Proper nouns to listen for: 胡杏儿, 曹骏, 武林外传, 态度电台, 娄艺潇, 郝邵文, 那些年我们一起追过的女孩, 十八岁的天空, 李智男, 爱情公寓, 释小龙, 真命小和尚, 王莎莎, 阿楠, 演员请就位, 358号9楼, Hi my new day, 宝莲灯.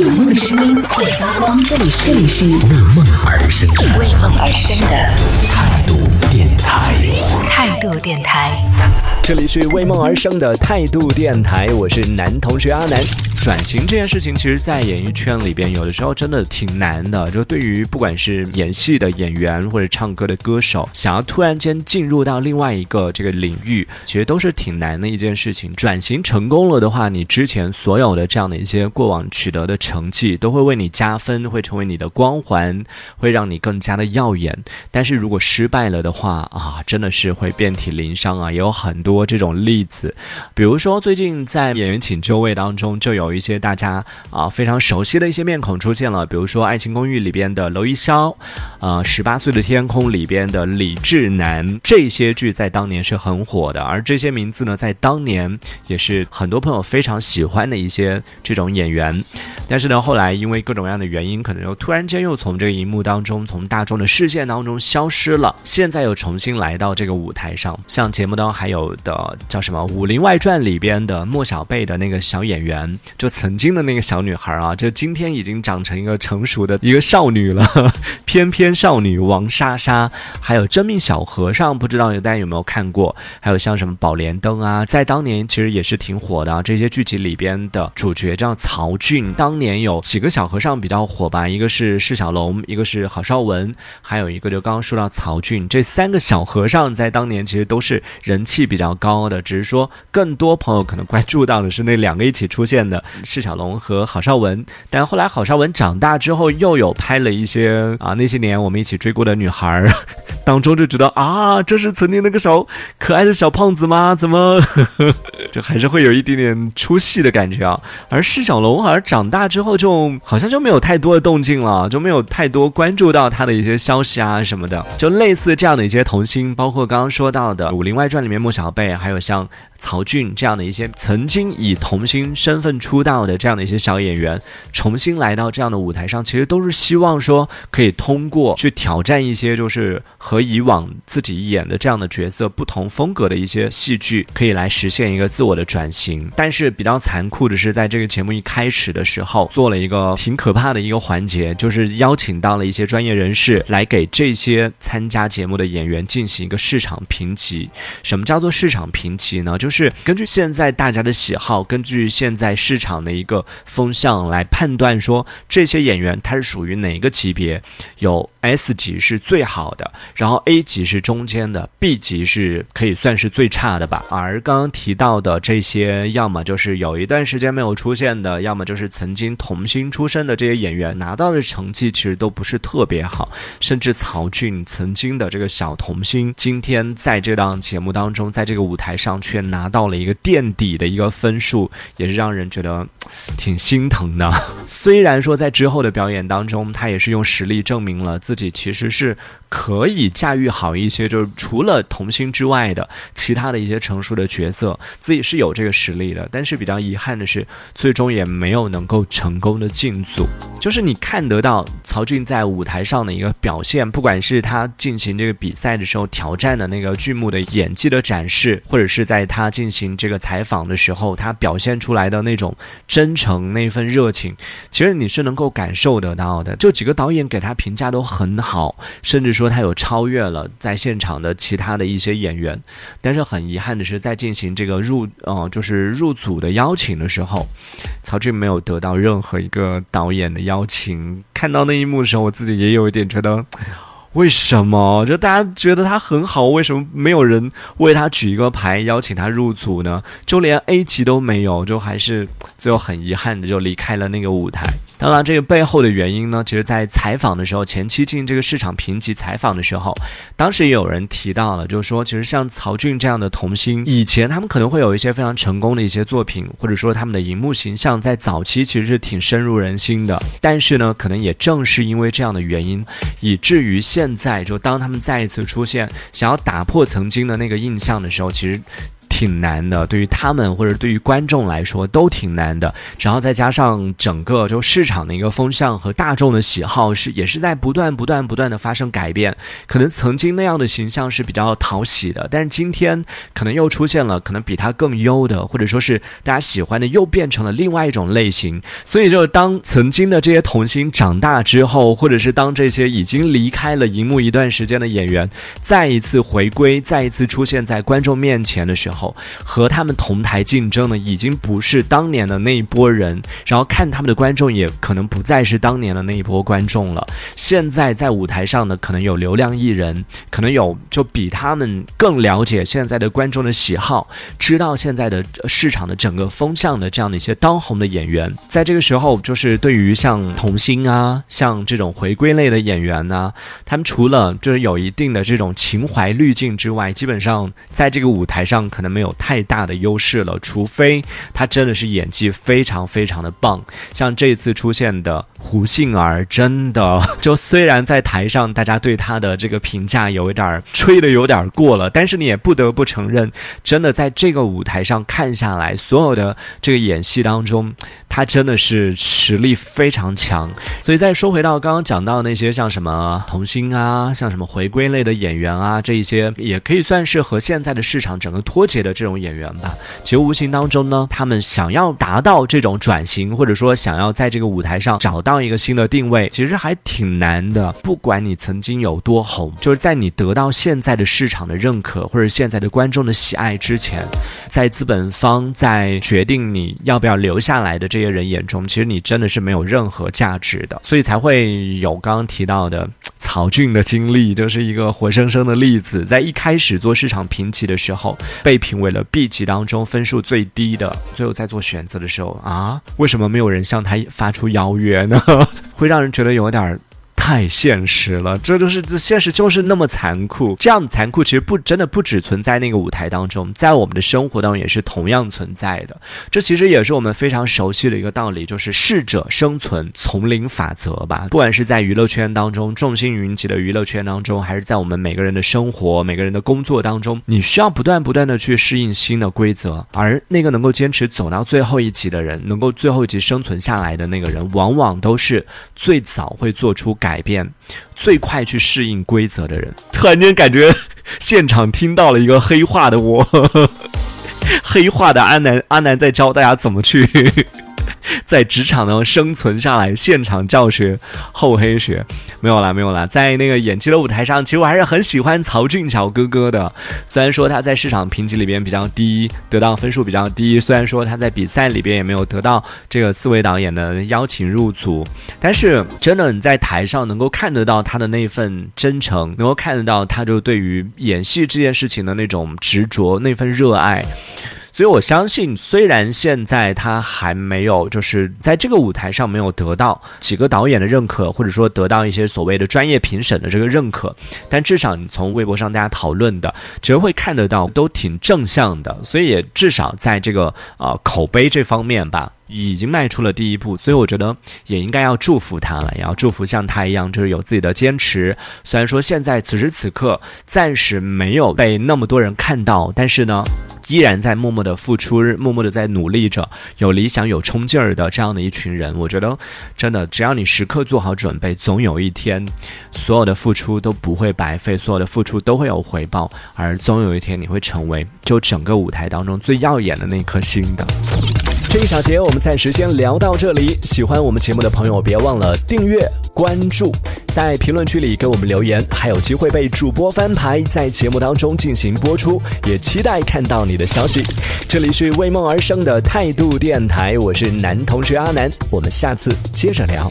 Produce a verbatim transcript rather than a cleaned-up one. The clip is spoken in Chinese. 有梦的声音会发光，这里是为梦而生的为梦而生的态度电台，态度电台，这里是为梦而生的态度电台，我是男同学阿南。转型这件事情其实在演艺圈里边有的时候真的挺难的，就对于不管是演戏的演员或者唱歌的歌手，想要突然间进入到另外一个这个领域，其实都是挺难的一件事情。转型成功了的话，你之前所有的这样的一些过往取得的成绩都会为你加分，会成为你的光环，会让你更加的耀眼。但是如果失败了的话啊，真的是会遍体鳞伤啊，也有很多这种例子。比如说最近在演员请就位当中就有一些大家啊非常熟悉的一些面孔出现了，比如说《爱情公寓》里边的娄艺潇，呃，《十八岁的天空》里边的李智男，这些剧在当年是很火的，而这些名字呢，在当年也是很多朋友非常喜欢的一些这种演员。但是呢，后来因为各种各样的原因，可能又突然间又从这个荧幕当中，从大众的视线当中消失了，现在又重新来到这个舞台上。像节目当中还有的叫什么《武林外传》里边的莫小贝的那个小演员，就曾经的那个小女孩啊，就今天已经长成一个成熟的一个少女了，呵呵，翩翩少女王莎莎。还有《真命小和尚》，不知道大家有没有看过？还有像什么《宝莲灯》啊，在当年其实也是挺火的啊。这些剧集里边的主角叫曹骏，当年有几个小和尚比较火吧，一个是释小龙，一个是郝邵文，还有一个就刚刚说到曹骏。这三个小和尚在当年其实都是人气比较高的，只是说更多朋友可能关注到的是那两个一起出现的释小龙和郝邵文。但后来郝邵文长大之后又有拍了一些啊，那些年我们一起追过的女孩当中，就知道啊，这是曾经那个小可爱的小胖子吗？怎么呵呵，就还是会有一点点出戏的感觉啊。而释小龙好像长大之后就好像就没有太多的动静了，就没有太多关注到他的一些消息啊什么的，就类似这样的一些童星，包括刚刚说到的《武林外传》里面莫小贝，还有像曹骏这样的一些曾经以童星身份出道的这样的一些小演员，重新来到这样的舞台上，其实都是希望说可以通过去挑战一些就是和以往自己演的这样的角色不同风格的一些戏剧，可以来实现一个自我的转型。但是比较残酷的是，在这个节目一开始的时候做了一个挺可怕的一个环节，就是邀请到了一些专业人士来给这些参加节目的演员进行一个市场评级。什么叫做市场评级呢？就是就是根据现在大家的喜好，根据现在市场的一个风向来判断说这些演员他是属于哪个级别。有 S 级是最好的，然后 A 级是中间的， B 级是可以算是最差的吧。而刚刚提到的这些，要么就是有一段时间没有出现的，要么就是曾经童星出身的这些演员拿到的成绩其实都不是特别好，甚至曹骏曾经的这个小童星，今天在这档节目当中，在这个舞台上却拿拿到了一个垫底的一个分数，也是让人觉得挺心疼的。虽然说在之后的表演当中，他也是用实力证明了自己其实是可以驾驭好一些，就是除了童星之外的其他的一些成熟的角色，自己是有这个实力的。但是比较遗憾的是，最终也没有能够成功的进组。就是你看得到曹骏在舞台上的一个表现，不管是他进行这个比赛的时候挑战的那个剧目的演技的展示，或者是在他进行这个采访的时候，他表现出来的那种真诚，那份热情，其实你是能够感受得到的。就几个导演给他评价都很好，甚至说他有超越了在现场的其他的一些演员。但是很遗憾的是，在进行这个入呃就是入组的邀请的时候，曹骏没有得到任何一个导演的邀请。看到那一幕的时候，我自己也有一点觉得，为什么就大家觉得他很好，为什么没有人为他举一个牌邀请他入组呢？就连 A 级都没有，就还是最后很遗憾的就离开了那个舞台。当然这个背后的原因呢，其实在采访的时候，前期进这个市场评级采访的时候，当时也有人提到了，就是说其实像曹骏这样的童星，以前他们可能会有一些非常成功的一些作品，或者说他们的荧幕形象在早期其实是挺深入人心的。但是呢，可能也正是因为这样的原因，以至于现在就当他们再一次出现想要打破曾经的那个印象的时候，其实挺难的，对于他们或者对于观众来说都挺难的。然后再加上整个就市场的一个风向和大众的喜好是也是在不断不断不断的发生改变，可能曾经那样的形象是比较讨喜的，但是今天可能又出现了可能比它更优的，或者说是大家喜欢的又变成了另外一种类型。所以就当曾经的这些童星长大之后，或者是当这些已经离开了荧幕一段时间的演员再一次回归，再一次出现在观众面前的时候，和他们同台竞争的已经不是当年的那一波人，然后看他们的观众也可能不再是当年的那一波观众了。现在在舞台上的可能有流量艺人，可能有就比他们更了解现在的观众的喜好，知道现在的市场的整个风向的这样的一些当红的演员，在这个时候就是对于像童星啊，像这种回归类的演员啊，他们除了就是有一定的这种情怀滤镜之外，基本上在这个舞台上可能没有太大的优势了，除非他真的是演技非常非常的棒。像这次出现的胡杏儿，真的就虽然在台上大家对他的这个评价有一点吹的有点过了，但是你也不得不承认，真的在这个舞台上看下来，所有的这个演戏当中他真的是实力非常强。所以再说回到刚刚讲到那些像什么童星啊，像什么回归类的演员啊，这一些也可以算是和现在的市场整个脱节的这种演员吧。其实无形当中呢，他们想要达到这种转型，或者说想要在这个舞台上找到一个新的定位，其实还挺难的。不管你曾经有多红，就是在你得到现在的市场的认可或者现在的观众的喜爱之前，在资本方在决定你要不要留下来的这些人眼中，其实你真的是没有任何价值的。所以才会有刚刚提到的曹骏的经历，就是一个活生生的例子。在一开始做市场评级的时候，被评为了 B 级当中分数最低的，最后在做选择的时候啊，为什么没有人向他发出邀约呢？会让人觉得有点太现实了，这就是这现实就是那么残酷。这样的残酷其实不真的不只存在那个舞台当中，在我们的生活当中也是同样存在的。这其实也是我们非常熟悉的一个道理，就是适者生存，丛林法则吧。不管是在娱乐圈当中，众星云集的娱乐圈当中，还是在我们每个人的生活、每个人的工作当中，你需要不断不断的去适应新的规则。而那个能够坚持走到最后一集的人，能够最后一集生存下来的那个人，往往都是最早会做出改变改变最快去适应规则的人。突然间感觉现场听到了一个黑化的我，呵呵黑化的阿南，阿南在教大家怎么去在职场上生存下来，现场教学厚黑学。没有啦没有啦，在那个演技的舞台上，其实我还是很喜欢曹骏小哥哥的。虽然说他在市场评级里边比较低，得到分数比较低，虽然说他在比赛里边也没有得到这个四位导演的邀请入组，但是真的你在台上能够看得到他的那份真诚，能够看得到他就对于演戏这件事情的那种执着，那份热爱。所以我相信，虽然现在他还没有就是在这个舞台上没有得到几个导演的认可，或者说得到一些所谓的专业评审的这个认可，但至少你从微博上大家讨论的其实会看得到都挺正向的。所以也至少在这个呃口碑这方面吧，已经迈出了第一步。所以我觉得也应该要祝福他了，也要祝福像他一样就是有自己的坚持。虽然说现在此时此刻暂时没有被那么多人看到，但是呢依然在默默的付出，默默的在努力着，有理想有冲劲儿的这样的一群人。我觉得真的只要你时刻做好准备，总有一天所有的付出都不会白费，所有的付出都会有回报，而总有一天你会成为就整个舞台当中最耀眼的那颗星的。这一小节我们暂时先聊到这里，喜欢我们节目的朋友别忘了订阅关注，在评论区里给我们留言，还有机会被主播翻牌在节目当中进行播出，也期待看到你的消息。这里是为梦而生的态度电台，我是男同学阿南，我们下次接着聊。